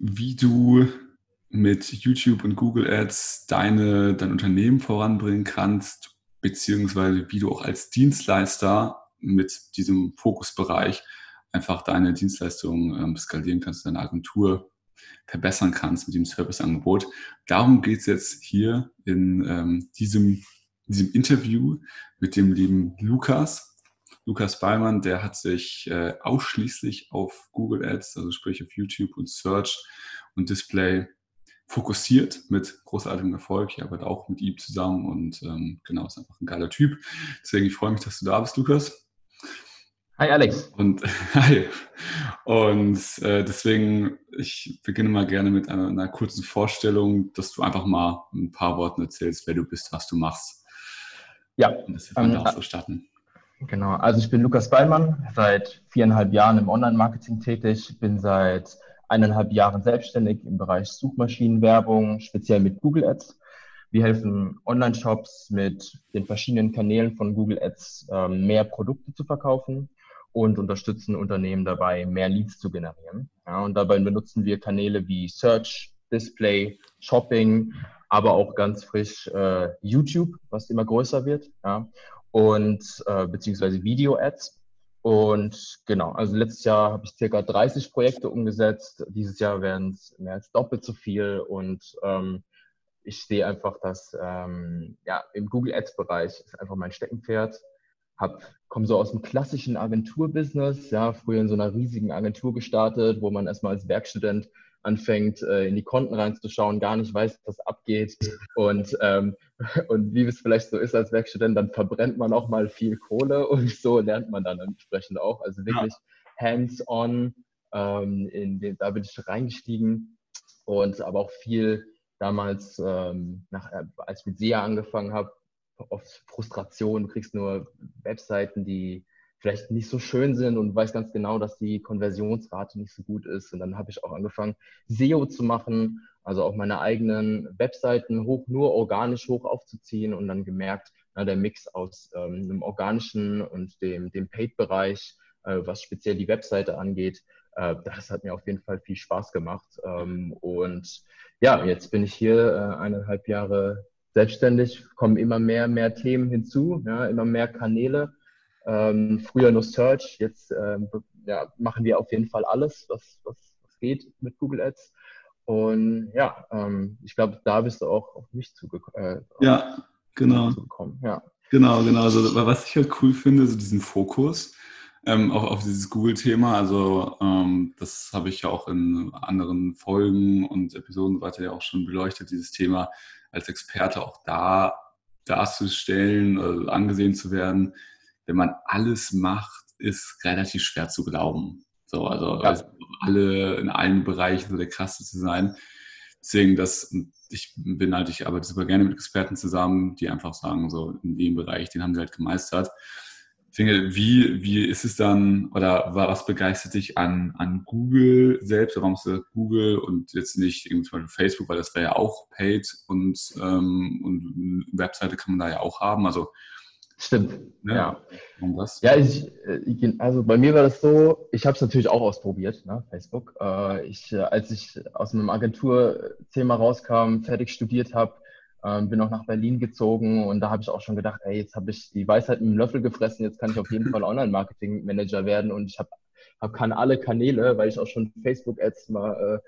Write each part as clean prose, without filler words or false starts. wie du mit YouTube und Google Ads dein Unternehmen voranbringen kannst, beziehungsweise wie du auch als Dienstleister mit diesem Fokusbereich einfach deine Dienstleistung skalieren kannst, deine Agentur verbessern kannst mit dem Serviceangebot. Darum geht es jetzt hier in diesem Interview mit dem lieben Lukas Beilmann. Der hat sich ausschließlich auf Google Ads, also sprich auf YouTube und Search und Display fokussiert, mit großartigem Erfolg. Ich arbeite auch mit ihm zusammen und genau, ist einfach ein geiler Typ. Deswegen, ich freue mich, dass du da bist, Lukas. Hi Alex. Deswegen, ich beginne mal gerne mit einer kurzen Vorstellung, dass du einfach mal ein paar Worten erzählst, wer du bist, was du machst. Ja. Und das wird man so starten. Genau, also ich bin Lukas Beilmann, seit 4,5 Jahren im Online-Marketing tätig, bin seit 1,5 Jahren selbstständig im Bereich Suchmaschinenwerbung, speziell mit Google Ads. Wir helfen Online-Shops mit den verschiedenen Kanälen von Google Ads, mehr Produkte zu verkaufen, und unterstützen Unternehmen dabei, mehr Leads zu generieren. Ja, und dabei benutzen wir Kanäle wie Search, Display, Shopping, aber auch ganz frisch YouTube, was immer größer wird, ja, und beziehungsweise Video-Ads. Und genau, also letztes Jahr habe ich circa 30 Projekte umgesetzt. Dieses Jahr werden es mehr als doppelt so viel. Und ich sehe einfach, dass im Google Ads-Bereich ist einfach mein Steckenpferd. Komme so aus dem klassischen Agenturbusiness, ja, früher in so einer riesigen Agentur gestartet, wo man erstmal als Werkstudent anfängt, in die Konten reinzuschauen, gar nicht weiß, was abgeht, und wie es vielleicht so ist als Werkstudent, dann verbrennt man auch mal viel Kohle, und so lernt man dann entsprechend auch, also wirklich hands-on, da bin ich reingestiegen, und aber auch viel damals, als ich mit SEA angefangen habe, oft Frustration, du kriegst nur Webseiten, die vielleicht nicht so schön sind, und weiß ganz genau, dass die Konversionsrate nicht so gut ist. Und dann habe ich auch angefangen, SEO zu machen, also auch meine eigenen Webseiten nur organisch aufzuziehen, und dann gemerkt, der Mix aus einem organischen und dem Paid-Bereich, was speziell die Webseite angeht, das hat mir auf jeden Fall viel Spaß gemacht. Und ja, jetzt bin ich hier 1,5 Jahre selbstständig, kommen immer mehr Themen hinzu, ja, immer mehr Kanäle. Früher nur Search, jetzt machen wir auf jeden Fall alles, was geht mit Google Ads. Und ja, ich glaube, da bist du auch auf mich zugekommen. Ja, genau. Ja. Genau. Also, was ich halt cool finde, so diesen Fokus auch auf dieses Google-Thema. Also das habe ich ja auch in anderen Folgen und Episoden weiter ja auch schon beleuchtet, dieses Thema als Experte auch da darzustellen, also angesehen zu werden. Wenn man alles macht, ist relativ schwer zu glauben. So, also alle in allen Bereichen so der Krasse zu sein. Deswegen, ich arbeite super gerne mit Experten zusammen, die einfach sagen, so in dem Bereich, den haben sie halt gemeistert. Deswegen, wie ist es dann, oder was begeistert dich an Google selbst? Warum ist das Google und jetzt nicht irgendwie zum Beispiel Facebook, weil das wäre ja auch paid, und Webseite kann man da ja auch haben. Also stimmt, ja. Ja, also bei mir war das so, ich habe es natürlich auch ausprobiert, Facebook. Als ich aus einem Agenturthema rauskam, fertig studiert habe, bin auch nach Berlin gezogen, und da habe ich auch schon gedacht, jetzt habe ich die Weisheit mit dem Löffel gefressen, jetzt kann ich auf jeden Fall Online-Marketing-Manager werden, und ich kann alle Kanäle, weil ich auch schon Facebook-Ads mal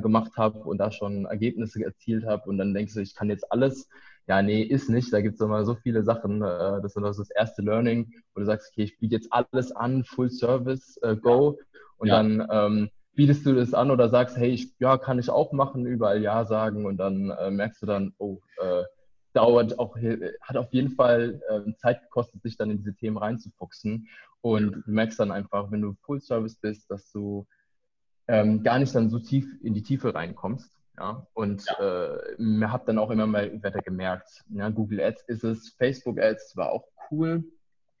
gemacht habe und da schon Ergebnisse erzielt habe, und dann denkst du, ich kann jetzt alles. Ja, nee, ist nicht. Da gibt es immer so viele Sachen. Das ist das erste Learning, wo du sagst, okay, ich biete jetzt alles an, Full Service, Go. Und dann bietest du das an oder sagst, hey, kann ich auch machen, überall Ja sagen. Und dann merkst du dann, hat auf jeden Fall Zeit gekostet, sich dann in diese Themen reinzufuchsen. Und du merkst dann einfach, wenn du Full Service bist, dass du gar nicht dann so tief in die Tiefe reinkommst. Ja, und habe dann auch immer mal weiter gemerkt, Google Ads ist es, Facebook Ads war auch cool,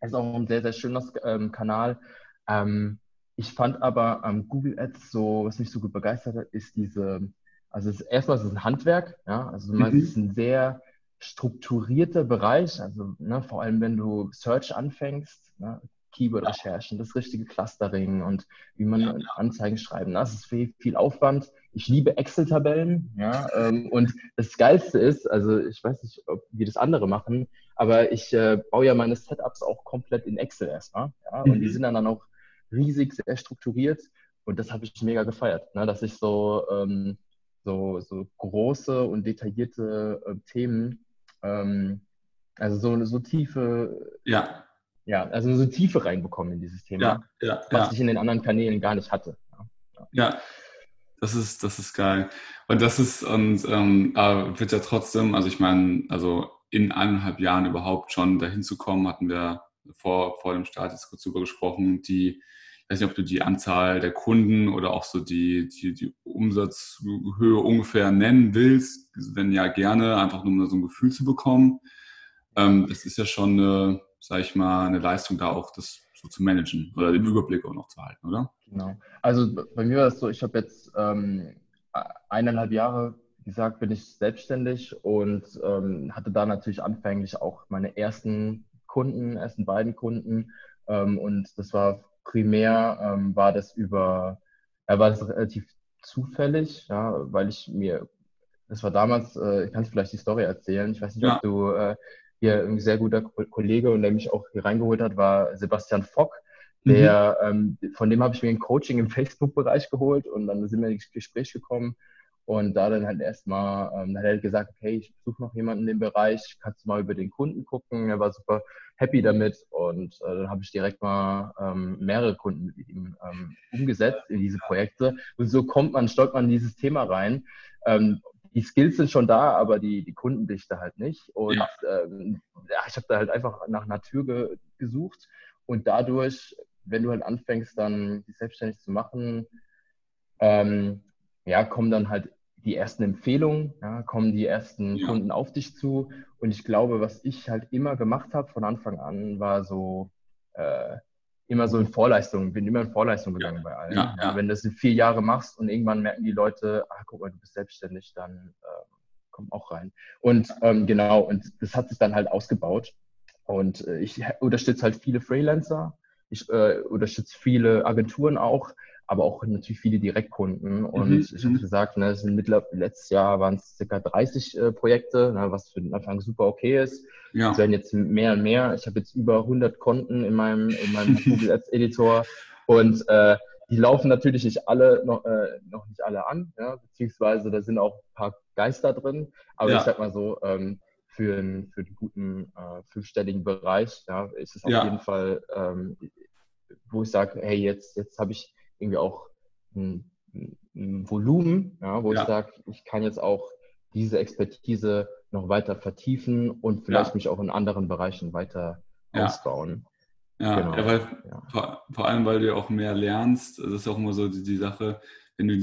ist auch ein sehr, sehr schöner Kanal. Ich fand aber Google Ads so, was mich so gut begeistert hat, ist erstmal ist es ein Handwerk, ja, also es ist ein sehr strukturierter Bereich, also vor allem wenn du Search anfängst, Keyword-Recherchen, das richtige Clustering und wie man Anzeigen schreiben, das ist viel Aufwand. Ich liebe Excel-Tabellen, ja, und das Geilste ist, also ich weiß nicht, ob wir das andere machen, aber ich baue ja meine Setups auch komplett in Excel erstmal, ja, und die sind dann auch riesig, sehr strukturiert und das habe ich mega gefeiert, ne, dass ich so große und detaillierte Themen, also so tiefe, also so Tiefe reinbekomme in dieses Thema, was ich in den anderen Kanälen gar nicht hatte. Ja. Das ist geil. Wird ja trotzdem, also ich meine, also in 1,5 Jahren überhaupt schon dahin zu kommen, hatten wir vor dem Start jetzt kurz drüber gesprochen, ich weiß nicht, ob du die Anzahl der Kunden oder auch so die Umsatzhöhe ungefähr nennen willst, wenn ja gerne, einfach nur um so ein Gefühl zu bekommen. Das ist ja schon eine, sag ich mal, eine Leistung, da auch das so zu managen oder den Überblick auch noch zu halten, oder? Genau. Also bei mir war es so, ich habe jetzt 1,5 Jahre, wie gesagt, bin ich selbstständig und hatte da natürlich anfänglich auch meine ersten beiden Kunden und das war primär, war das relativ zufällig, ja, weil das war damals, ich kann es vielleicht die Story erzählen, ich weiß nicht, ob du... Hier ein sehr guter Kollege und der mich auch hier reingeholt hat, war Sebastian Fock. Der, von dem habe ich mir ein Coaching im Facebook-Bereich geholt und dann sind wir ins Gespräch gekommen und da dann halt erstmal, dann hat er gesagt, okay, ich suche noch jemanden in dem Bereich, kannst du mal über den Kunden gucken? Er war super happy damit und dann habe ich direkt mal mehrere Kunden mit ihm umgesetzt in diese Projekte und so stolpert man in dieses Thema rein. Die Skills sind schon da, aber die Kundendichte halt nicht. Und ich habe da halt einfach nach einer Tür gesucht. Und dadurch, wenn du halt anfängst, dann dich selbstständig zu machen, kommen dann halt die ersten Empfehlungen, kommen die ersten Kunden auf dich zu. Und ich glaube, was ich halt immer gemacht habe von Anfang an, war so immer in Vorleistung gegangen bei allen. Ja. Wenn du das in 4 Jahre machst und irgendwann merken die Leute, guck mal, du bist selbstständig, dann kommt auch rein. Und und das hat sich dann halt ausgebaut. Und ich unterstütze halt viele Freelancer, ich unterstütze viele Agenturen auch, aber auch natürlich viele Direktkunden. Und ich habe gesagt, ne, letztes Jahr waren es ca. 30 Projekte, ne, was für den Anfang super okay ist. Ja. Es werden jetzt mehr und mehr. Ich habe jetzt über 100 Konten in meinem Google Ads Editor und die laufen natürlich noch nicht alle an, ja, beziehungsweise da sind auch ein paar Geister drin. Aber ich sag mal so, für den guten 5-stelligen Bereich ist es auf jeden Fall, wo ich sage, hey, jetzt habe ich irgendwie auch ein Volumen, ich sage, ich kann jetzt auch diese Expertise noch weiter vertiefen und vielleicht mich auch in anderen Bereichen weiter ausbauen. Ja, genau. Vor allem, weil du ja auch mehr lernst, das ist auch immer so die Sache, wenn du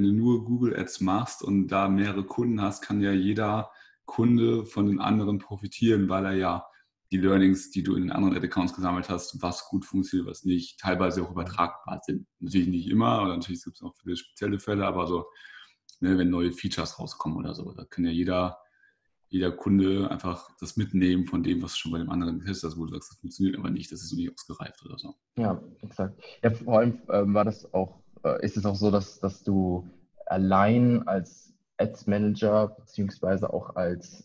nur Google Ads machst und da mehrere Kunden hast, kann ja jeder Kunde von den anderen profitieren, weil er ja die Learnings, die du in den anderen Ad-Accounts gesammelt hast, was gut funktioniert, was nicht, teilweise auch übertragbar sind. Natürlich nicht immer, oder natürlich gibt es auch viele spezielle Fälle, aber so, ne, wenn neue Features rauskommen oder so, da kann ja jeder Kunde einfach das mitnehmen von dem, was schon bei dem anderen getestet hast, wo du sagst, das funktioniert aber nicht, das ist nicht ausgereift oder so. Ja, exakt. Ja, vor allem ist es auch so, dass du allein als Ads-Manager beziehungsweise auch als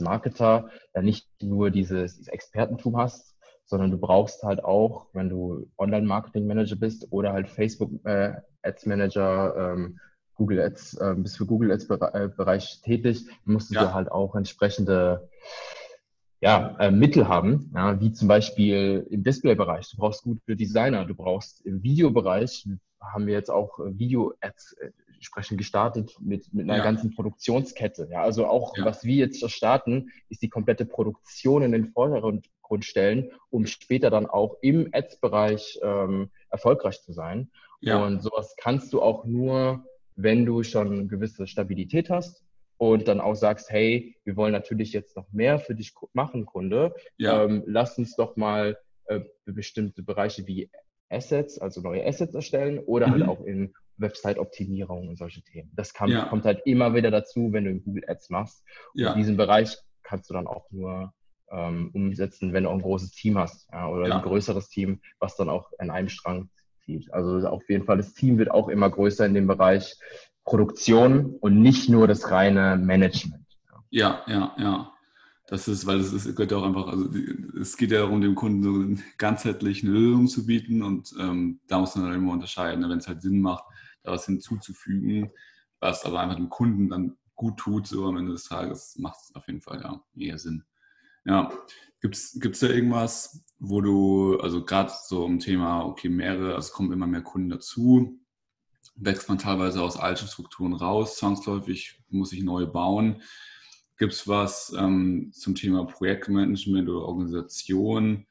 Marketer ja nicht nur dieses Expertentum hast, sondern du brauchst halt auch, wenn du Online-Marketing-Manager bist oder halt Facebook-Ads-Manager, Google Ads, bist für Google Ads-Bereich tätig, musst du halt auch entsprechende Mittel haben, wie zum Beispiel im Display-Bereich. Du brauchst gute Designer, du brauchst im Videobereich, haben wir jetzt auch Video-Ads entsprechend gestartet mit einer ganzen Produktionskette. Ja, also auch, was wir jetzt starten, ist die komplette Produktion in den Vordergrund stellen, um später dann auch im Ads-Bereich erfolgreich zu sein. Ja. Und sowas kannst du auch nur, wenn du schon eine gewisse Stabilität hast. Und dann auch sagst, hey, wir wollen natürlich jetzt noch mehr für dich machen, Kunde. Ja. Lass uns doch mal bestimmte Bereiche wie Assets, also neue Assets erstellen oder halt auch in Website-Optimierung und solche Themen. Das kommt halt immer wieder dazu, wenn du in Google Ads machst. Und diesen Bereich kannst du dann auch nur umsetzen, wenn du auch ein großes Team hast oder ein größeres Team, was dann auch an einem Strang zieht. Also auf jeden Fall, das Team wird auch immer größer in dem Bereich. Produktion und nicht nur das reine Management. Ja. Das ist, weil es gehört ja auch einfach, also es geht ja darum, dem Kunden so eine ganzheitliche Lösung zu bieten, und da muss man dann immer unterscheiden, wenn es halt Sinn macht, da was hinzuzufügen, was aber einfach dem Kunden dann gut tut, so am Ende des Tages macht es auf jeden Fall ja mehr Sinn. Ja, gibt's da irgendwas, wo du, also gerade so im Thema, okay, also es kommen immer mehr Kunden dazu, wächst man teilweise aus alten Strukturen raus, zwangsläufig muss ich neue bauen. Gibt es was zum Thema Projektmanagement oder Organisation,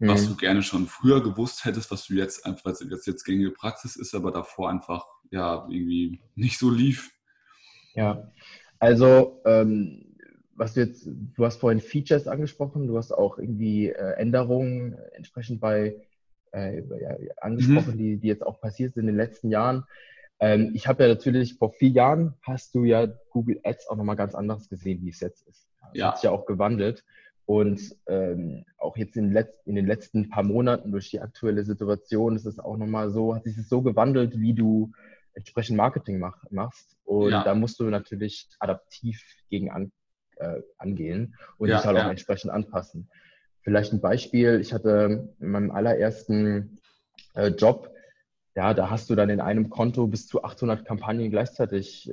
was du gerne schon früher gewusst hättest, was du jetzt einfach, was jetzt gängige Praxis ist, aber davor einfach ja irgendwie nicht so lief? Ja, also du hast vorhin Features angesprochen, du hast auch irgendwie Änderungen entsprechend angesprochen, die jetzt auch passiert sind in den letzten Jahren. Ich habe ja natürlich, vor 4 Jahren hast du ja Google Ads auch nochmal ganz anders gesehen, wie es jetzt ist. Das hat sich ja auch gewandelt. Und auch jetzt in den letzten paar Monaten durch die aktuelle Situation ist es auch nochmal so, hat sich das so gewandelt, wie du entsprechend Marketing machst. Und da musst du natürlich adaptiv gegen angehen und dich halt auch entsprechend anpassen. Vielleicht ein Beispiel, ich hatte in meinem allerersten Job, ja, da hast du dann in einem Konto bis zu 800 Kampagnen gleichzeitig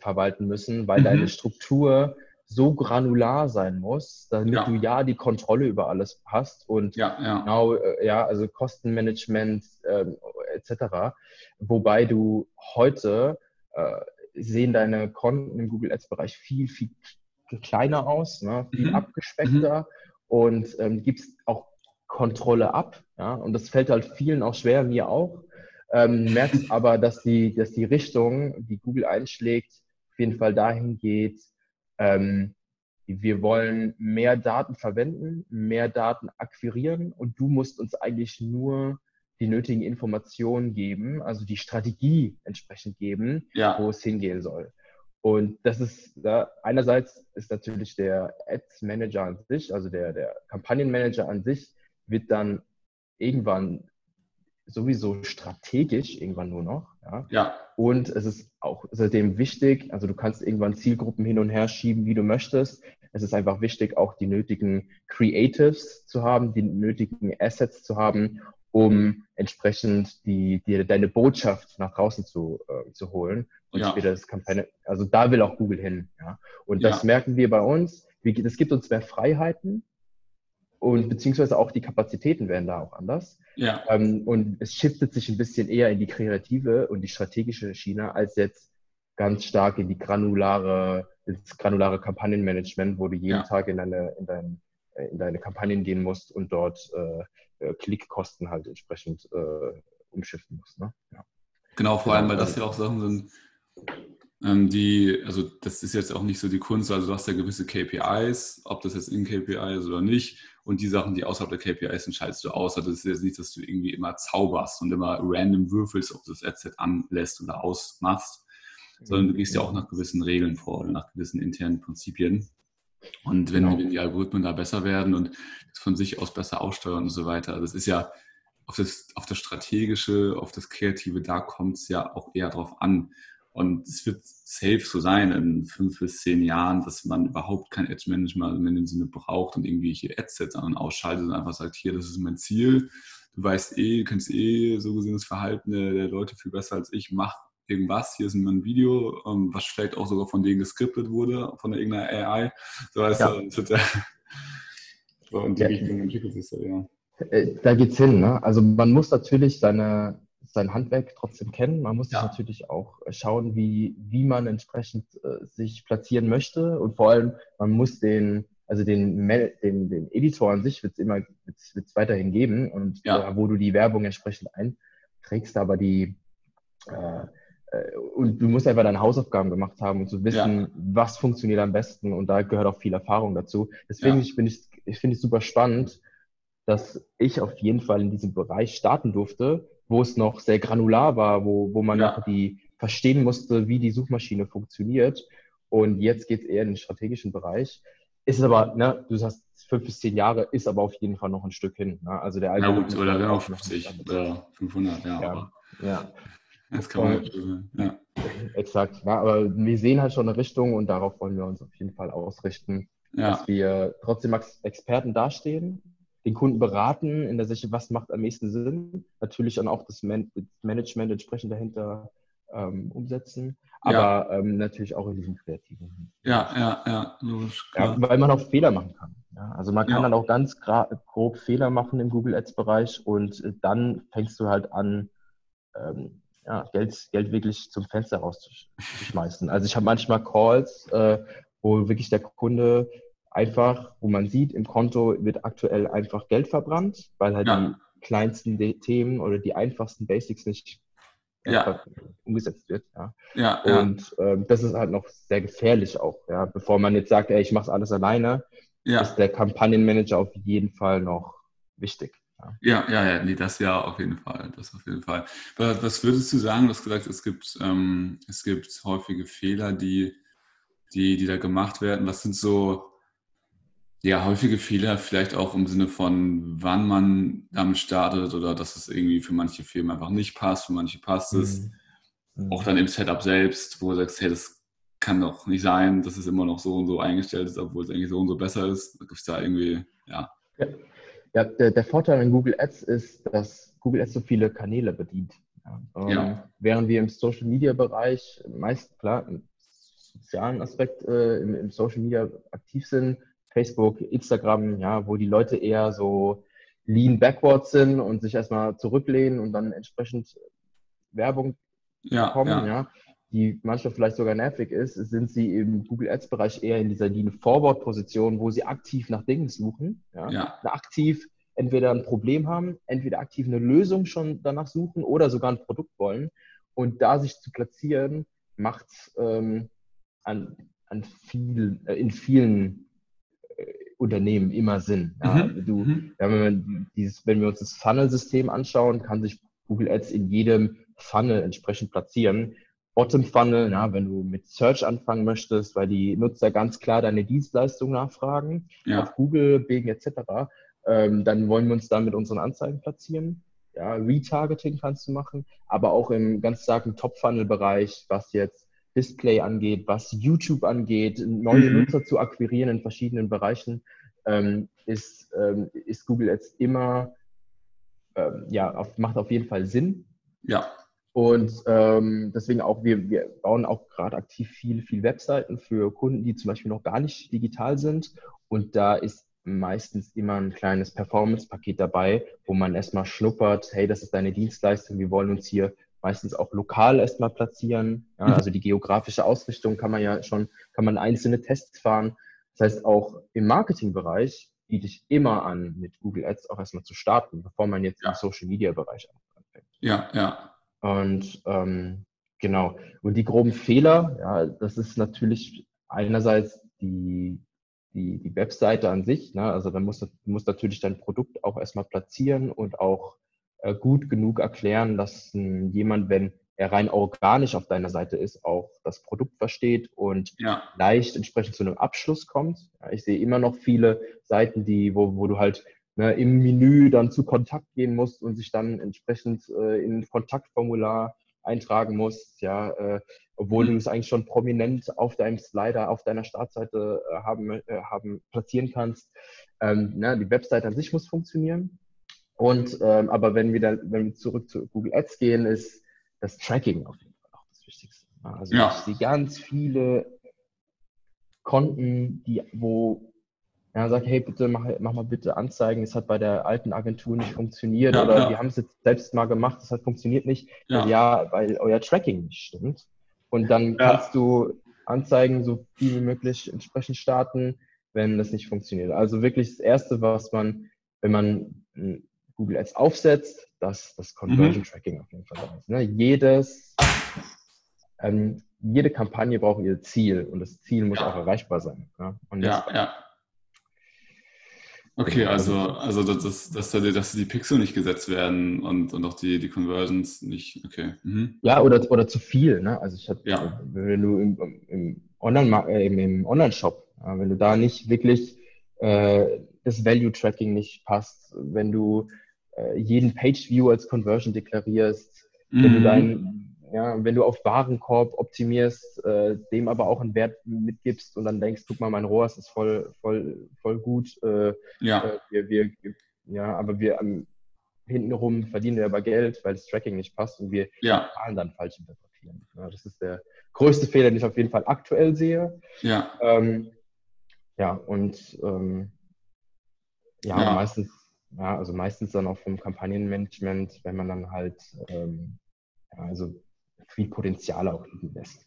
verwalten müssen, weil deine Struktur so granular sein muss, damit du ja die Kontrolle über alles hast und genau, also Kostenmanagement etc. Wobei du heute sehen deine Konten im Google Ads Bereich viel, viel kleiner aus, ne? Viel abgespeckter und gibst auch Kontrolle ab. Ja? Und das fällt halt vielen auch schwer, mir auch. Merkst aber, dass die Richtung, die Google einschlägt, auf jeden Fall dahin geht, wir wollen mehr Daten verwenden, mehr Daten akquirieren und du musst uns eigentlich nur die nötigen Informationen geben, also die Strategie entsprechend geben, wo es hingehen soll. Und das ist, einerseits ist natürlich der Ads Manager an sich, also der Kampagnenmanager an sich, wird dann irgendwann sowieso strategisch, irgendwann nur noch. Ja. Und es ist auch seitdem wichtig, also du kannst irgendwann Zielgruppen hin und her schieben, wie du möchtest. Es ist einfach wichtig, auch die nötigen Creatives zu haben, die nötigen Assets zu haben, um entsprechend deine Botschaft nach draußen zu holen. Und später das Kampagne, also da will auch Google hin. Ja. Und das merken wir bei uns. Das gibt uns mehr Freiheiten. Und beziehungsweise auch die Kapazitäten werden da auch anders. Ja. Und es shiftet sich ein bisschen eher in die kreative und die strategische Schiene, als jetzt ganz stark in das granulare Kampagnenmanagement, wo du jeden Tag in deine Kampagnen gehen musst und dort Klickkosten halt entsprechend umschiften musst. Ne? Ja. Genau, vor allem, weil das ja auch Sachen sind, also das ist jetzt auch nicht so die Kunst, also du hast ja gewisse KPIs, ob das jetzt in KPI ist oder nicht, und die Sachen, die außerhalb der KPIs sind, schaltest du aus. Also es ist jetzt nicht, dass du irgendwie immer zauberst und immer random würfelst, ob du das Adset anlässt oder ausmachst, sondern du gehst ja auch nach gewissen Regeln vor oder nach gewissen internen Prinzipien. Und wenn die Algorithmen da besser werden und das von sich aus besser aussteuern und so weiter, also es ist ja auf das Strategische, auf das Kreative, da kommt es ja auch eher drauf an. Und es wird safe so sein in 5 bis 10 Jahren, dass man überhaupt kein Edge-Management in dem Sinne braucht und irgendwelche Adsets an- und ausschaltet und einfach sagt, hier, das ist mein Ziel. Du weißt du kennst so gesehen das Verhalten der Leute viel besser als ich. Mach irgendwas, hier ist ein Video, was vielleicht auch sogar von denen gescriptet wurde, von irgendeiner AI. So heißt so, und die Richtung entwickelt sich Da geht's hin, ne? Also man muss natürlich sein Handwerk trotzdem kennen. Man muss sich natürlich auch schauen, wie man entsprechend sich platzieren möchte, und vor allem man muss den Editor an sich wird's weiterhin geben, und wo du die Werbung entsprechend einträgst, aber und du musst einfach deine Hausaufgaben gemacht haben und zu wissen, was funktioniert am besten, und da gehört auch viel Erfahrung dazu. Deswegen finde ich super spannend, dass ich auf jeden Fall in diesem Bereich starten durfte, wo es noch sehr granular war, wo man noch verstehen musste, wie die Suchmaschine funktioniert. Und jetzt geht es eher in den strategischen Bereich. Ist aber, ne, du sagst 5 bis 10 Jahre, ist aber auf jeden Fall noch ein Stück hin. Ne? Also der Algorithmus oder genau 50 oder 500, aber. Ja. Das kann man. Exakt. Ja, aber wir sehen halt schon eine Richtung und darauf wollen wir uns auf jeden Fall ausrichten, dass wir trotzdem als Experten dastehen, den Kunden beraten in der Sicht, was macht am meisten Sinn. Natürlich dann auch das Management entsprechend dahinter umsetzen, aber natürlich auch in diesem Kreativen. Ja, logisch. Ja, weil man auch Fehler machen kann. Ja, also man kann dann auch ganz grob Fehler machen im Google Ads Bereich und dann fängst du halt an, Geld wirklich zum Fenster rauszuschmeißen. Also ich habe manchmal Calls, wo wirklich der Kunde einfach, wo man sieht, im Konto wird aktuell einfach Geld verbrannt, weil halt die kleinsten Themen oder die einfachsten Basics nicht umgesetzt wird. Das ist halt noch sehr gefährlich auch. Ja? Bevor man jetzt sagt, ey, ich mache alles alleine, ist der Kampagnenmanager auf jeden Fall noch wichtig. Nee, das ja auf jeden Fall. Was würdest du sagen, du hast gesagt, es gibt häufige Fehler, die da gemacht werden. Was sind so häufige Fehler, vielleicht auch im Sinne von, wann man damit startet oder dass es irgendwie für manche Firmen einfach nicht passt, für manche passt es. Auch dann im Setup selbst, wo du sagst, hey, das kann doch nicht sein, dass es immer noch so und so eingestellt ist, obwohl es eigentlich so und so besser ist. Da gibt es da irgendwie, Ja, der Vorteil an Google Ads ist, dass Google Ads so viele Kanäle bedient. Während wir im Social-Media-Bereich meist, klar, im sozialen Aspekt im Social-Media aktiv sind, Facebook, Instagram, wo die Leute eher so lean backwards sind und sich erstmal zurücklehnen und dann entsprechend Werbung bekommen, die manchmal vielleicht sogar nervig ist, sind sie im Google Ads-Bereich eher in dieser Lean-Forward-Position, wo sie aktiv nach Dingen suchen, aktiv entweder ein Problem haben, entweder aktiv eine Lösung schon danach suchen oder sogar ein Produkt wollen. Und da sich zu platzieren, macht es in vielen Unternehmen immer Sinn. Ja? Wenn wir uns das Funnel-System anschauen, kann sich Google Ads in jedem Funnel entsprechend platzieren. Bottom Funnel, wenn du mit Search anfangen möchtest, weil die Nutzer ganz klar deine Dienstleistung nachfragen, auf Google, Bing etc., dann wollen wir uns dann mit unseren Anzeigen platzieren. Ja, Retargeting kannst du machen, aber auch im ganz starken Top-Funnel-Bereich, was jetzt Display angeht, was YouTube angeht, neue Nutzer zu akquirieren in verschiedenen Bereichen, ist Google Ads immer, macht auf jeden Fall Sinn. Ja. Und deswegen auch, wir bauen auch gerade aktiv viel Webseiten für Kunden, die zum Beispiel noch gar nicht digital sind. Und da ist meistens immer ein kleines Performance-Paket dabei, wo man erstmal schnuppert, hey, das ist deine Dienstleistung, wir wollen uns hier meistens auch lokal erstmal platzieren. Ja, also die geografische Ausrichtung kann man einzelne Tests fahren. Das heißt, auch im Marketingbereich biete ich immer an, mit Google Ads auch erstmal zu starten, bevor man jetzt im Social-Media-Bereich anfängt. Und genau. Und die groben Fehler, das ist natürlich einerseits die Webseite an sich. Ne? Also dann muss natürlich dein Produkt auch erstmal platzieren und auch gut genug erklären, dass jemand, wenn er rein organisch auf deiner Seite ist, auch das Produkt versteht und leicht entsprechend zu einem Abschluss kommt. Ja, ich sehe immer noch viele Seiten, wo du halt im Menü dann zu Kontakt gehen musst und sich dann entsprechend in ein Kontaktformular eintragen musst, obwohl du es eigentlich schon prominent auf deinem Slider, auf deiner Startseite platzieren kannst. Die Webseite an sich muss funktionieren. Und aber wenn wir zurück zu Google Ads gehen, ist das Tracking auf jeden Fall auch das Wichtigste. Also ich sehe ganz viele Konten, sag, hey, bitte, mach mal bitte Anzeigen, das hat bei der alten Agentur nicht funktioniert oder wir haben es jetzt selbst mal gemacht, das hat funktioniert nicht, weil euer Tracking nicht stimmt. Und dann kannst du Anzeigen so viel wie möglich entsprechend starten, wenn das nicht funktioniert. Also wirklich das Erste, was man, wenn man Google Ads aufsetzt, dass das Conversion Tracking auf jeden Fall da ist. Ne? Jede Kampagne braucht ihr Ziel und das Ziel muss auch erreichbar sein. Ja? Und okay, also dass die Pixel nicht gesetzt werden und auch die Conversions nicht, okay. Ja, oder zu viel, ne? Also ich habe, wenn du im Online-Shop, wenn du da nicht wirklich das Value-Tracking nicht passt, wenn du jeden Page-View als Conversion deklarierst, wenn du dein Ja, wenn du auf Warenkorb optimierst, dem aber auch einen Wert mitgibst und dann denkst, guck mal, mein ROAS ist voll gut. Aber hintenrum verdienen wir aber Geld, weil das Tracking nicht passt und wir zahlen dann falsch interpretieren. Ja, das ist der größte Fehler, den ich auf jeden Fall aktuell sehe. Meistens dann auch vom Kampagnenmanagement, wenn man dann halt viel Potenzial auch liegen lässt.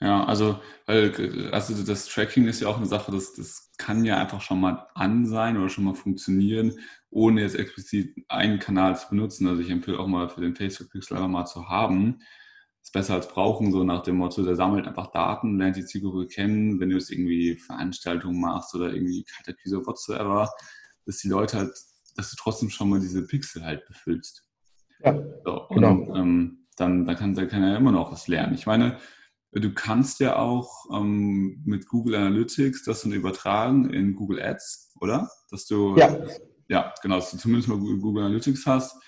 Ja, also das Tracking ist ja auch eine Sache, das kann ja einfach schon mal an sein oder schon mal funktionieren, ohne jetzt explizit einen Kanal zu benutzen. Also ich empfehle auch mal für den Facebook-Pixel einfach mal zu haben. Ist besser als brauchen, so nach dem Motto, der sammelt einfach Daten, lernt die Zielgruppe kennen, wenn du jetzt irgendwie Veranstaltungen machst oder irgendwie Kaltakquise, whatsoever, dass die Leute halt, dass du trotzdem schon mal diese Pixel halt befüllst. Ja, so, und genau. Dann kann er ja immer noch was lernen. Ich meine, du kannst ja auch mit Google Analytics das dann übertragen in Google Ads, oder? Dass du dass du zumindest mal Google Analytics hast.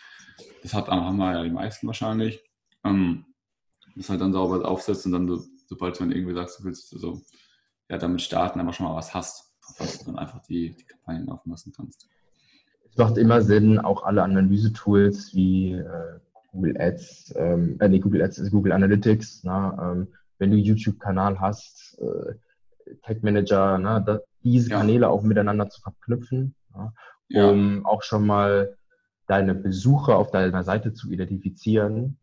Das haben wir ja die meisten wahrscheinlich. Das halt dann sauber aufsetzt und dann, sobald du dann irgendwie sagst, du willst damit starten, aber schon mal was hast, auf was du dann einfach die Kampagnen laufen lassen kannst. Es macht immer Sinn, auch alle Analyse-Tools wie Google Analytics, wenn du einen YouTube-Kanal hast, Tag Manager, diese Kanäle auch miteinander zu verknüpfen, um auch schon mal deine Besucher auf deiner Seite zu identifizieren.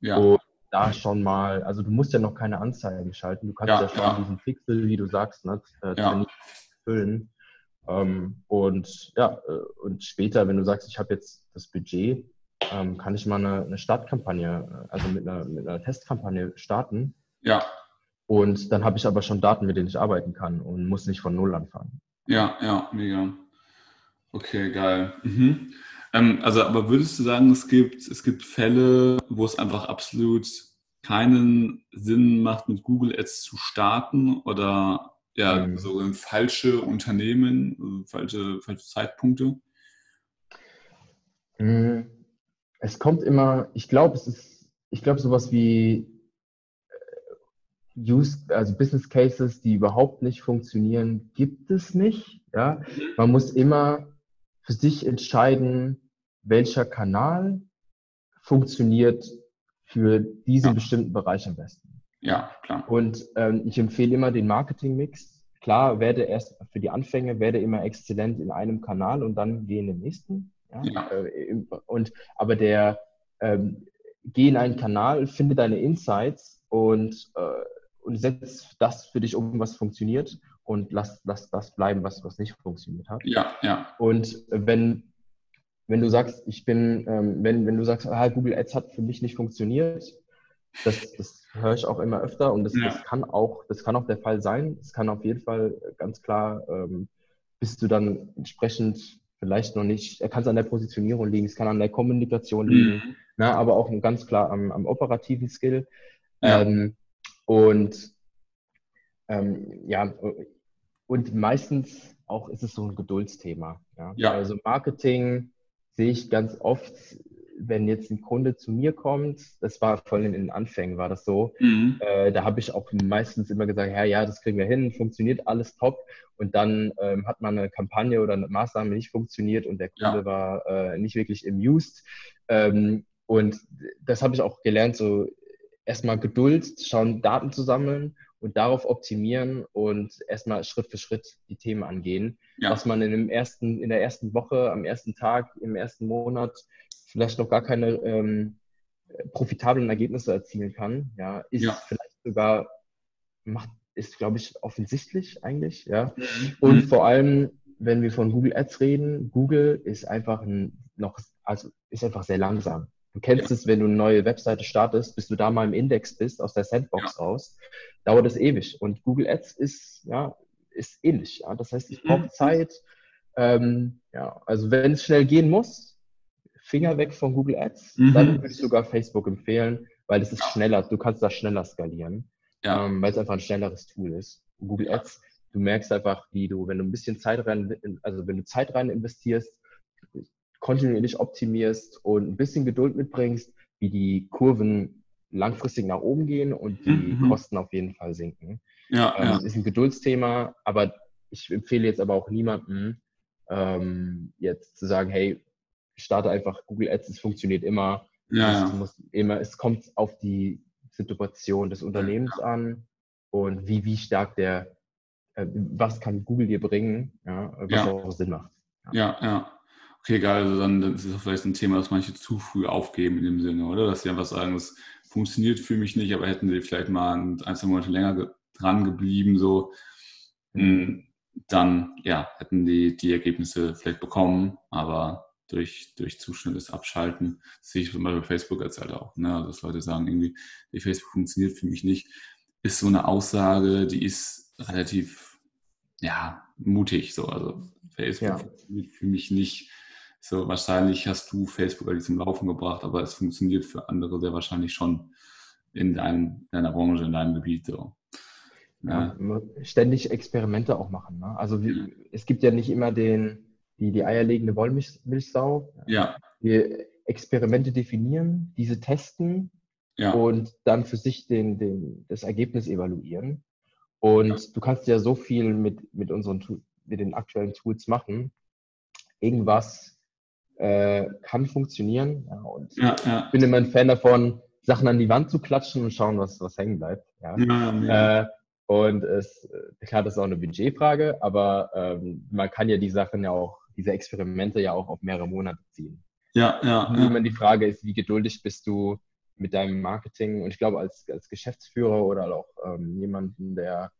Ja. Und da schon mal, also du musst ja noch keine Anzeigen schalten, du kannst diesen Pixel, wie du sagst, füllen. Und später, wenn du sagst, ich habe jetzt das Budget, kann ich mal eine Startkampagne, also mit einer Testkampagne starten. Ja. Und dann habe ich aber schon Daten, mit denen ich arbeiten kann und muss nicht von Null anfangen. Ja, mega. Okay, geil. Mhm. Aber würdest du sagen, es gibt Fälle, wo es einfach absolut keinen Sinn macht, mit Google Ads zu starten oder falsche Unternehmen, also falsche Zeitpunkte? Es kommt immer, ich glaube sowas wie Business Cases, die überhaupt nicht funktionieren, gibt es nicht. Ja? Man muss immer für sich entscheiden, welcher Kanal funktioniert für diesen bestimmten Bereich am besten. Ja, klar. Und ich empfehle immer den Marketing-Mix. Klar, werde erst für die Anfänge immer exzellent in einem Kanal und dann geh in den nächsten. Geh in einen Kanal, finde deine Insights und setz das für dich um, was funktioniert und lass das bleiben, was nicht funktioniert hat. Ja. Und wenn du sagst, wenn du sagst, Google Ads hat für mich nicht funktioniert, das höre ich auch immer öfter und das kann auch der Fall sein. Es kann auf jeden Fall ganz klar, bist du dann entsprechend vielleicht noch nicht, kann es an der Positionierung liegen, es kann an der Kommunikation liegen, aber auch ganz klar am operativen Skill. Und meistens auch ist es so ein Geduldsthema. Ja. Also Marketing sehe ich ganz oft, wenn jetzt ein Kunde zu mir kommt, das war vor allem in den Anfängen war das so, da habe ich auch meistens immer gesagt, das kriegen wir hin, funktioniert alles top und dann hat man eine Kampagne oder eine Maßnahme nicht funktioniert und der Kunde war nicht wirklich amused und das habe ich auch gelernt, so erstmal Geduld, schauen, Daten zu sammeln und darauf optimieren und erstmal Schritt für Schritt die Themen angehen, was man in der ersten Woche, am ersten Tag, im ersten Monat vielleicht noch gar keine profitablen Ergebnisse erzielen kann, ist glaube ich offensichtlich eigentlich, Und vor allem, wenn wir von Google Ads reden, Google ist einfach sehr langsam. Du kennst es, wenn du eine neue Webseite startest, bis du da mal im Index bist, aus der Sandbox raus, dauert es ewig. Und Google Ads ist ähnlich. Ja? Das heißt, ich brauche Zeit. Also wenn es schnell gehen muss, Finger weg von Google Ads, dann würde ich sogar Facebook empfehlen, weil es ist schneller. Du kannst da schneller skalieren, weil es einfach ein schnelleres Tool ist. Und Google Ads, du merkst einfach, wenn du Zeit rein investierst, kontinuierlich optimierst und ein bisschen Geduld mitbringst, wie die Kurven langfristig nach oben gehen und die Kosten auf jeden Fall sinken. Das ist ein Geduldsthema, aber ich empfehle jetzt aber auch niemandem, jetzt zu sagen, hey, starte einfach Google Ads, es funktioniert immer. Es kommt auf die Situation des Unternehmens an und wie stark was kann Google dir bringen, was auch Sinn macht. Okay, geil, also dann das ist das vielleicht ein Thema, das manche zu früh aufgeben in dem Sinne, oder? Dass sie einfach sagen, das funktioniert für mich nicht, aber hätten sie vielleicht mal ein, zwei Monate länger dran geblieben, so, dann hätten die Ergebnisse vielleicht bekommen, aber durch zu schnelles Abschalten, das sehe ich zum Beispiel bei Facebook als halt auch, ne? Dass Leute sagen, irgendwie, Facebook funktioniert für mich nicht, ist so eine Aussage, die ist relativ, mutig, so, also Facebook funktioniert für mich nicht. So, wahrscheinlich hast du Facebook irgendwie zum Laufen gebracht, aber es funktioniert für andere sehr wahrscheinlich schon in deiner Branche, in deinem Gebiet. So. Ja. Ständig Experimente auch machen. Ne? Also es gibt ja nicht immer die eierlegende Wollmilchsau. Ja. Wir Experimente definieren, diese testen und dann für sich das Ergebnis evaluieren. Und du kannst ja so viel mit den aktuellen Tools machen. Irgendwas kann funktionieren. Ich bin immer ein Fan davon, Sachen an die Wand zu klatschen und schauen, was hängen bleibt. Klar, das ist auch eine Budgetfrage, aber man kann ja die Sachen diese Experimente auch auf mehrere Monate ziehen. Die Frage ist, wie geduldig bist du mit deinem Marketing? Und ich glaube, als Geschäftsführer oder auch jemanden, der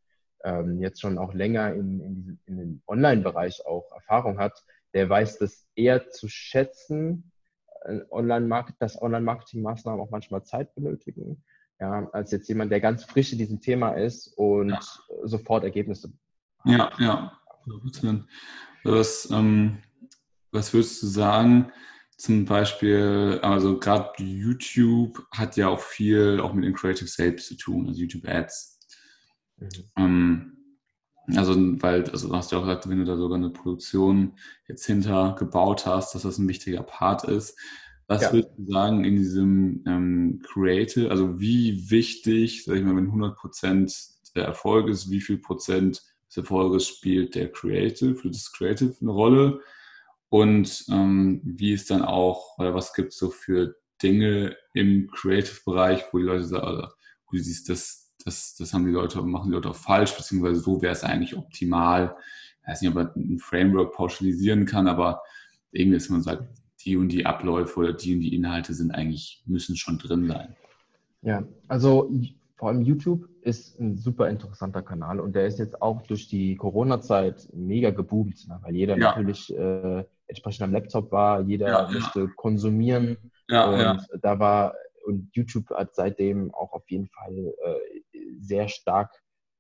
jetzt schon auch länger in dem Online-Bereich auch Erfahrung hat, der weiß das eher zu schätzen, dass Online-Marketing-Maßnahmen auch manchmal Zeit benötigen, als jetzt jemand, der ganz frisch in diesem Thema ist und sofort Ergebnisse hat. Was würdest du sagen, zum Beispiel, also gerade YouTube hat ja auch viel auch mit dem Creative selbst zu tun, also YouTube Ads. Also du hast ja auch gesagt, wenn du da sogar eine Produktion jetzt hinter gebaut hast, dass das ein wichtiger Part ist. Was würdest du sagen in diesem Creative, also wie wichtig, sag ich mal, wenn 100% der Erfolg ist, wie viel Prozent des Erfolges spielt das Creative eine Rolle? Und wie ist dann auch, oder was gibt es so für Dinge im Creative-Bereich, wo die Leute sagen, also, du siehst das machen die Leute auch falsch, beziehungsweise so wäre es eigentlich optimal. Ich weiß nicht, ob man ein Framework pauschalisieren kann, aber irgendwie ist man sagt, die und die Abläufe oder die und die Inhalte müssen schon drin sein. Ja, also vor allem YouTube ist ein super interessanter Kanal und der ist jetzt auch durch die Corona-Zeit mega geboomt, weil jeder natürlich entsprechend am Laptop war, jeder möchte konsumieren und YouTube hat seitdem auch auf jeden Fall sehr stark,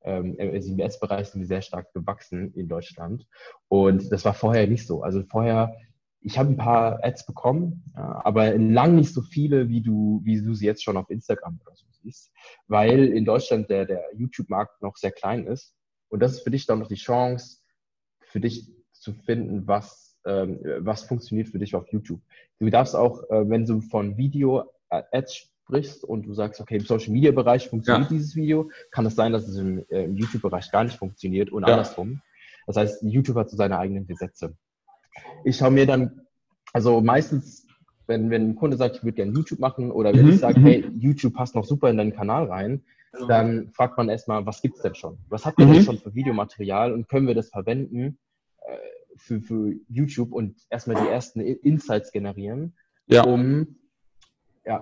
im Ads-Bereich sind wir sehr stark gewachsen in Deutschland. Und das war vorher nicht so. Also vorher, ich habe ein paar Ads bekommen, aber lang nicht so viele, wie du sie jetzt schon auf Instagram oder so siehst. Weil in Deutschland der YouTube-Markt noch sehr klein ist. Und das ist für dich dann noch die Chance, für dich zu finden, was funktioniert für dich auf YouTube. Du darfst auch, wenn du von Video Ads sprichst und du sagst, okay, im Social-Media-Bereich funktioniert dieses Video, kann es sein, dass es im YouTube-Bereich gar nicht funktioniert und andersrum. Das heißt, YouTube hat so seine eigenen Gesetze. Ich schaue mir dann, also meistens, wenn ein Kunde sagt, ich würde gerne YouTube machen oder wenn ich sage, hey, YouTube passt noch super in deinen Kanal rein, dann fragt man erstmal, was gibt es denn schon? Was hat man denn schon für Videomaterial und können wir das verwenden für YouTube und erstmal die ersten Insights generieren, um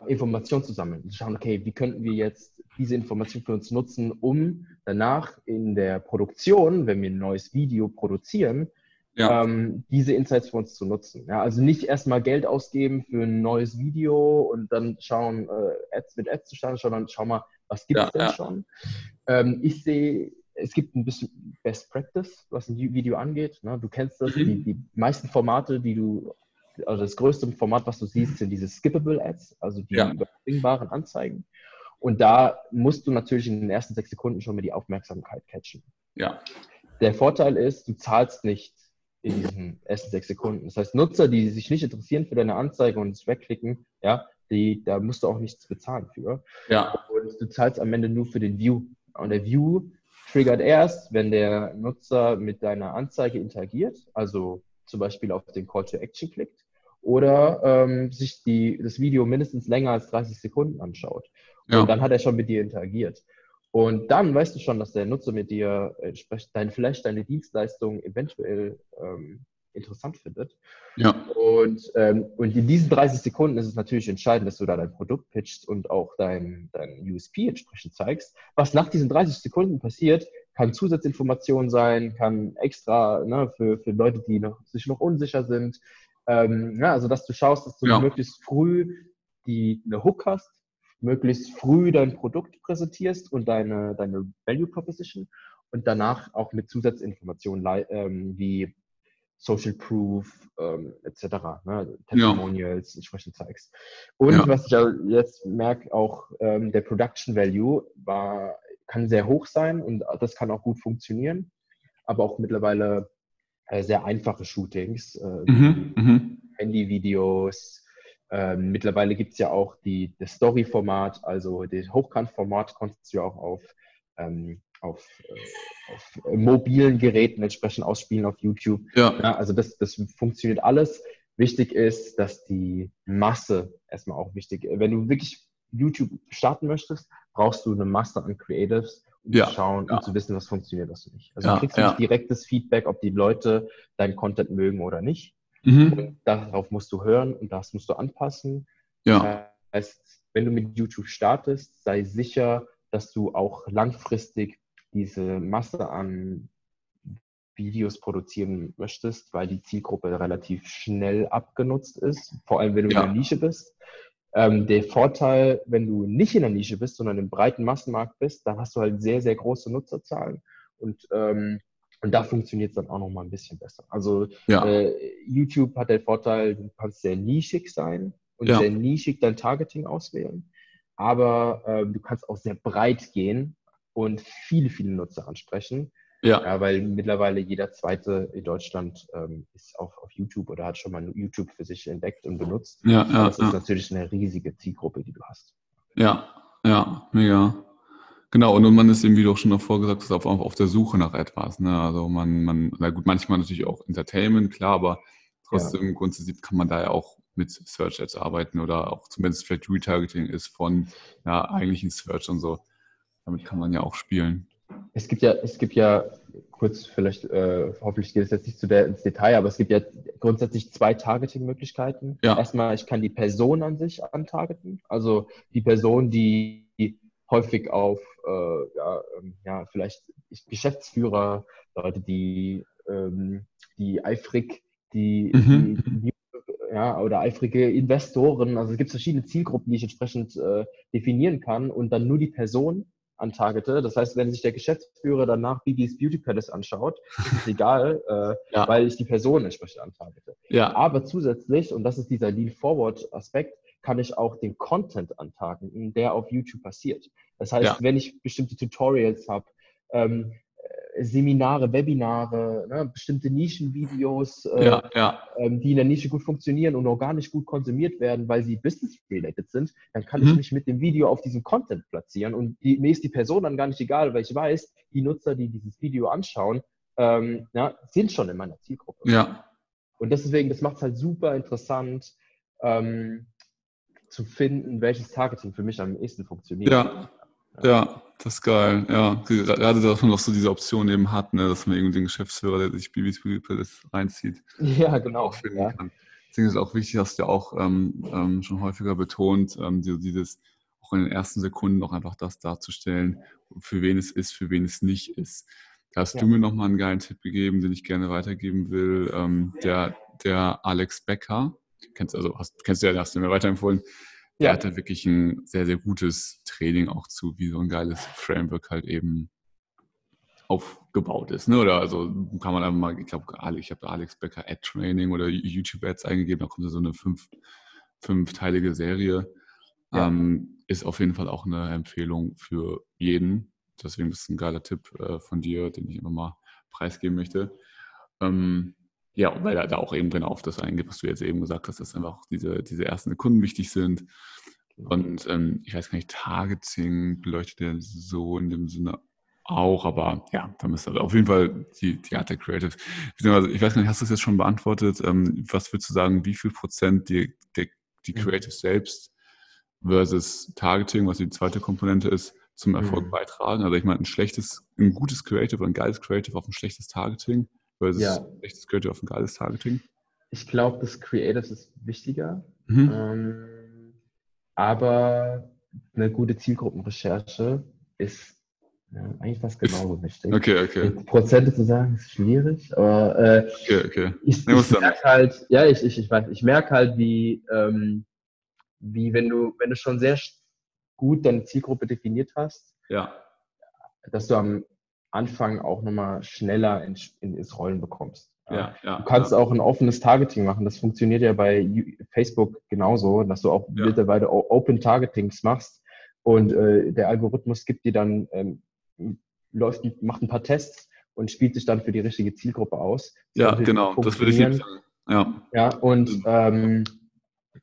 Informationen zu sammeln. Zu schauen, okay, wie könnten wir jetzt diese Information für uns nutzen, um danach in der Produktion, wenn wir ein neues Video produzieren, diese Insights für uns zu nutzen. Ja, also nicht erstmal Geld ausgeben für ein neues Video und dann schauen, Ads zu starten, sondern schau mal, was gibt es denn schon? Ich sehe, es gibt ein bisschen Best Practice, was ein Video angeht. Ne? Du kennst das, die meisten Formate, also das größte Format, was du siehst, sind diese Skippable Ads, also die überspringbaren Anzeigen. Und da musst du natürlich in den ersten 6 Sekunden schon mal die Aufmerksamkeit catchen. Ja. Der Vorteil ist, du zahlst nicht in diesen ersten 6 Sekunden. Das heißt, Nutzer, die sich nicht interessieren für deine Anzeige und es wegklicken, da musst du auch nichts bezahlen für. Ja. Und du zahlst am Ende nur für den View. Und der View triggert erst, wenn der Nutzer mit deiner Anzeige interagiert, also zum Beispiel auf den Call to Action klickt oder sich das Video mindestens länger als 30 Sekunden anschaut. Ja. Und dann hat er schon mit dir interagiert. Und dann weißt du schon, dass der Nutzer mit dir vielleicht deine Dienstleistung eventuell interessant findet. Ja. Und in diesen 30 Sekunden ist es natürlich entscheidend, dass du da dein Produkt pitchst und auch dein USP entsprechend zeigst. Was nach diesen 30 Sekunden passiert, kann Zusatzinformation sein, kann extra für Leute, die sich noch unsicher sind. Also, dass du schaust, dass du möglichst früh eine Hook hast, möglichst früh dein Produkt präsentierst und deine Value Proposition und danach auch mit Zusatzinformationen wie Social Proof etc. Testimonials entsprechend zeigst. Und was ich ja jetzt merke, auch der Production Value kann sehr hoch sein und das kann auch gut funktionieren, aber auch mittlerweile sehr einfache Shootings, Handyvideos. Mittlerweile gibt es ja auch das Story-Format, also das Hochkant-Format konntest du ja auch auf mobilen Geräten entsprechend ausspielen auf YouTube. Ja. Ja, also das funktioniert alles. Wichtig ist, dass die Masse erstmal auch wichtig ist. Wenn du wirklich YouTube starten möchtest, brauchst du eine Masse an Creatives, um zu schauen und zu wissen, was funktioniert, was nicht. Also du kriegst nicht direktes Feedback, ob die Leute deinen Content mögen oder nicht. Mhm. Und darauf musst du hören und das musst du anpassen. Ja. Das heißt, wenn du mit YouTube startest, sei sicher, dass du auch langfristig diese Masse an Videos produzieren möchtest, weil die Zielgruppe relativ schnell abgenutzt ist, vor allem wenn du in der Nische bist. Der Vorteil, wenn du nicht in der Nische bist, sondern im breiten Massenmarkt bist, dann hast du halt sehr, sehr große Nutzerzahlen und da funktioniert es dann auch nochmal ein bisschen besser. Also YouTube hat den Vorteil, du kannst sehr nischig sein und sehr nischig dein Targeting auswählen. Aber du kannst auch sehr breit gehen und viele, viele Nutzer ansprechen. Ja. Ja, weil mittlerweile jeder Zweite in Deutschland ist auch auf YouTube oder hat schon mal YouTube für sich entdeckt und benutzt. Ja, ja, das ist natürlich eine riesige Zielgruppe, die du hast. Ja, ja, mega. Genau, und man ist eben, wie du auch schon davor gesagt hast, auf der Suche nach etwas. Ne? Also na gut, manchmal natürlich auch Entertainment, klar, aber trotzdem grundsätzlich kann man da ja auch mit Search Ads arbeiten oder auch zumindest vielleicht Retargeting ist von eigentlichen Search und so. Damit kann man ja auch spielen. Es gibt ja kurz vielleicht, hoffentlich geht es jetzt nicht ins Detail, aber es gibt ja grundsätzlich 2 Targeting-Möglichkeiten. Ja. Erstmal, ich kann die Person an sich antargeten, also die Person, die häufig auf vielleicht Geschäftsführer, Leute, die eifrig, oder eifrige Investoren. Also es gibt verschiedene Zielgruppen, die ich entsprechend definieren kann und dann nur die Person antargete. Das heißt, wenn sich der Geschäftsführer danach Bibi's Beauty Palace anschaut, ist es egal, weil ich die Person entsprechend antargete. Ja. Aber zusätzlich, und das ist dieser Lean-Forward-Aspekt, kann ich auch den Content antargeten, der auf YouTube passiert. Das heißt, wenn ich bestimmte Tutorials habe, Seminare, Webinare, bestimmte Nischenvideos, die in der Nische gut funktionieren und organisch gut konsumiert werden, weil sie business-related sind, dann kann ich mich mit dem Video auf diesen Content platzieren und mir ist die Person dann gar nicht egal, weil ich weiß, die Nutzer, die dieses Video anschauen, sind schon in meiner Zielgruppe. Ja. Und deswegen, das macht es halt super interessant, zu finden, welches Targeting für mich am ehesten funktioniert. Ja. Ja, das ist geil. Ja, gerade, dass man auch so diese Option eben hat, ne? Dass man irgendwie den Geschäftsführer, der sich Bibis Beauty-Palace reinzieht. Ja, genau. Kann. Deswegen ist es auch wichtig, hast du ja auch schon häufiger betont, dieses auch in den ersten Sekunden auch einfach das darzustellen, für wen es ist, für wen es nicht ist. Da hast du mir nochmal einen geilen Tipp gegeben, den ich gerne weitergeben will. Der Alex Becker, hast du mir weiterempfohlen. Der hat da wirklich ein sehr, sehr gutes Training auch zu, wie so ein geiles Framework halt eben aufgebaut ist. Ne? Oder also kann man einfach mal, ich glaube, ich habe da Alex Becker Ad Training oder YouTube Ads eingegeben, da kommt so eine 5-teilige Serie. Ja. Ist auf jeden Fall auch eine Empfehlung für jeden. Deswegen ist es ein geiler Tipp von dir, den ich immer mal preisgeben möchte. Ja, weil er da auch eben genau auf das eingeht, was du jetzt eben gesagt hast, dass einfach auch diese ersten Kunden wichtig sind. Und ich weiß gar nicht, Targeting beleuchtet er so in dem Sinne auch, aber ja, da müsste auf jeden Fall die Art der Creatives. Also ich weiß gar nicht, hast du das jetzt schon beantwortet? Was würdest du sagen, wie viel Prozent die Creatives selbst versus Targeting, was die zweite Komponente ist, zum Erfolg beitragen? Also ich meine, ein gutes Creative oder ein geiles Creative auf ein schlechtes Targeting versus ein schlechtes Creative auf ein geiles Targeting? Ich glaube, das Creative ist wichtiger. Aber eine gute Zielgruppenrecherche ist eigentlich fast genauso wichtig. Okay. Prozente zu sagen, ist schwierig, aber ich merke halt, wie wenn du schon sehr gut deine Zielgruppe definiert hast, dass du am Anfang auch nochmal schneller ins Rollen bekommst. Du kannst auch ein offenes Targeting machen, das funktioniert ja bei Facebook genauso, dass du auch mittlerweile Open Targetings machst und der Algorithmus gibt dir dann, macht ein paar Tests und spielt sich dann für die richtige Zielgruppe aus. Das würde ich nicht sagen.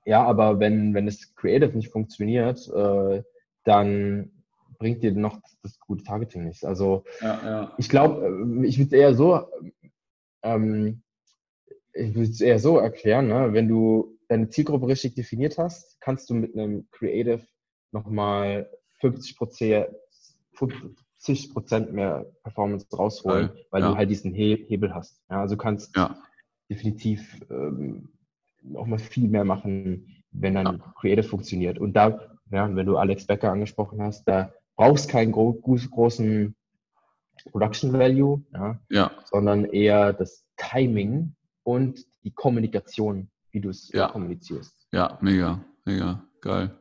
Aber wenn das Creative nicht funktioniert, dann bringt dir noch das gute Targeting nichts. Also ich glaube, ich würde es eher so erklären, ne? Wenn du deine Zielgruppe richtig definiert hast, kannst du mit einem Creative nochmal 50% mehr Performance rausholen, weil du halt diesen Hebel hast. Ja, also du kannst definitiv nochmal viel mehr machen, wenn dein Creative funktioniert. Und da, wenn du Alex Becker angesprochen hast, da brauchst du keinen großen Production Value, sondern eher das Timing und die Kommunikation, wie du es kommunizierst. Ja, mega, geil.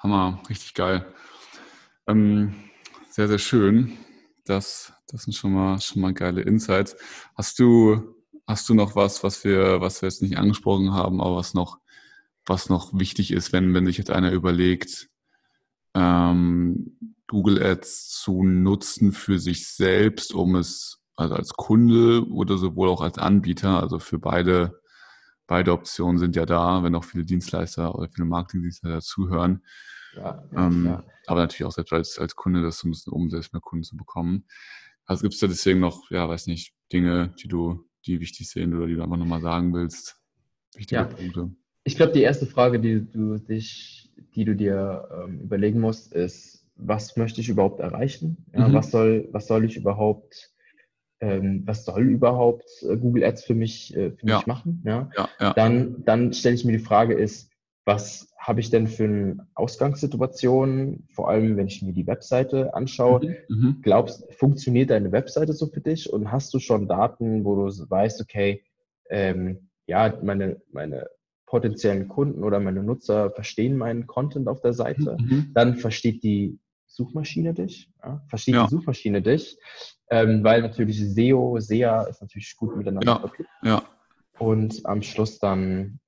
Hammer, richtig geil. Sehr, sehr schön. Das sind schon mal geile Insights. Hast du noch was wir jetzt nicht angesprochen haben, aber was noch wichtig ist, wenn sich jetzt einer überlegt, Google Ads zu nutzen für sich selbst, um es also als Kunde oder sowohl auch als Anbieter, also für beide Optionen sind ja da, wenn auch viele Dienstleister oder viele Marketingdienstleister zuhören. Aber natürlich auch selbst als Kunde das zu müssen, um selbst mehr Kunden zu bekommen. Also gibt es da deswegen noch, Dinge, die wichtig sind oder die du einfach nochmal sagen willst? Wichtige Punkte. Ich glaube, die erste Frage, die du dir überlegen musst, ist, was möchte ich überhaupt erreichen? Ja, was soll überhaupt Google Ads für mich machen? Dann stelle ich mir die Frage ist, was habe ich denn für eine Ausgangssituation? Vor allem, wenn ich mir die Webseite anschaue, funktioniert deine Webseite so für dich? Und hast du schon Daten, wo du weißt, okay, meine potenziellen Kunden oder meine Nutzer verstehen meinen Content auf der Seite? Dann versteht die Suchmaschine dich. Weil natürlich SEO, SEA ist natürlich gut miteinander verknüpft. Und am Schluss dann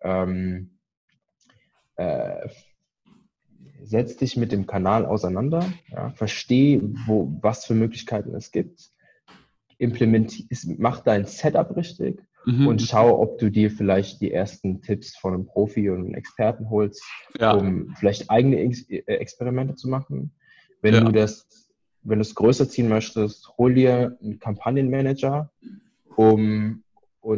setz dich mit dem Kanal auseinander, versteh, was für Möglichkeiten es gibt, mach dein Setup richtig und schau, ob du dir vielleicht die ersten Tipps von einem Profi und einem Experten holst, um vielleicht eigene Experimente zu machen. Wenn du es größer ziehen möchtest, hol dir einen Kampagnenmanager und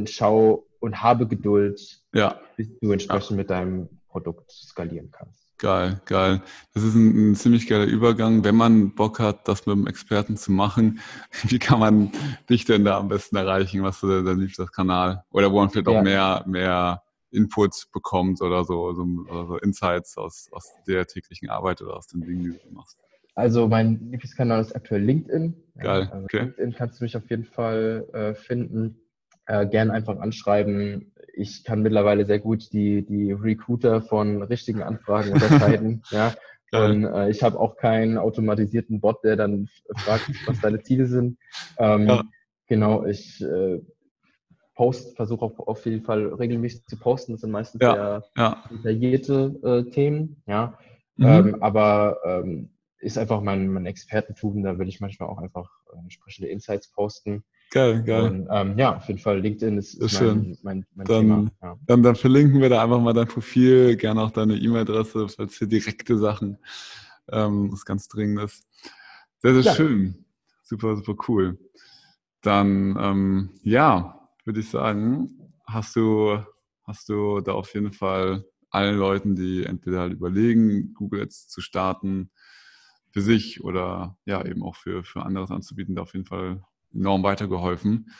schau und habe Geduld, bis du entsprechend mit deinem Produkt skalieren kannst. Geil. Das ist ein ziemlich geiler Übergang. Wenn man Bock hat, das mit einem Experten zu machen, wie kann man dich denn da am besten erreichen? Was ist denn dein liebster Kanal? Oder wo man vielleicht auch mehr Inputs bekommt oder so Insights aus der täglichen Arbeit oder aus den Dingen, die du machst? Also mein Lieblingskanal ist aktuell LinkedIn. Geil, also okay. LinkedIn kannst du mich auf jeden Fall finden. Gern einfach anschreiben. Ich kann mittlerweile sehr gut die Recruiter von richtigen Anfragen unterscheiden. Und ich habe auch keinen automatisierten Bot, der dann fragt, was deine Ziele sind. Genau, ich versuche auf jeden Fall regelmäßig zu posten. Das sind meistens sehr detaillierte Themen. Ist einfach mein Expertentum. Da will ich manchmal auch einfach entsprechende Insights posten. Geil. Und, ja, auf jeden Fall. LinkedIn ist mein Thema. Ja. Dann verlinken wir da einfach mal dein Profil, gerne auch deine E-Mail-Adresse, falls hier direkte Sachen, was ganz Dringendes. Sehr, sehr schön. Super, super cool. Dann, würde ich sagen, hast du da auf jeden Fall allen Leuten, die entweder halt überlegen, Google Ads zu starten, für sich oder ja eben auch für anderes anzubieten, da auf jeden Fall enorm weitergeholfen.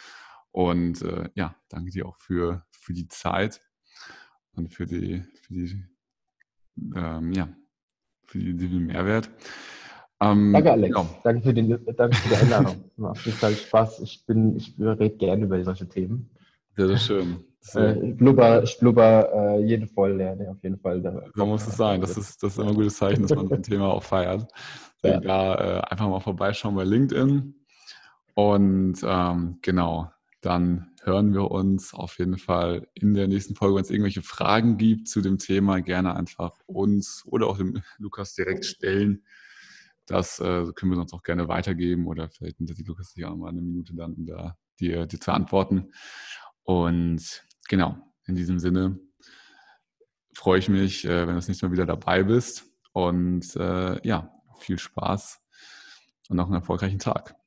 Und danke dir auch für die Zeit und für den Mehrwert. Danke, Alex. Ja. Danke für die Einladung. Auf jeden Fall Spaß. Ich rede gerne über solche Themen. Sehr, sehr schön. Blubber, jeden voll lernen, auf jeden Fall. So muss es sein. Das ist immer ein gutes Zeichen, dass man ein Thema auch feiert. Ja. Da einfach mal vorbeischauen bei LinkedIn. Und genau, dann hören wir uns auf jeden Fall in der nächsten Folge. Wenn es irgendwelche Fragen gibt zu dem Thema, gerne einfach uns oder auch dem Lukas direkt stellen. Das können wir sonst auch gerne weitergeben oder vielleicht nimmt sich Lukas sich auch nochmal eine Minute dann, um da dir zu antworten. Und genau, in diesem Sinne freue ich mich, wenn du das nächste Mal wieder dabei bist. Und viel Spaß und noch einen erfolgreichen Tag.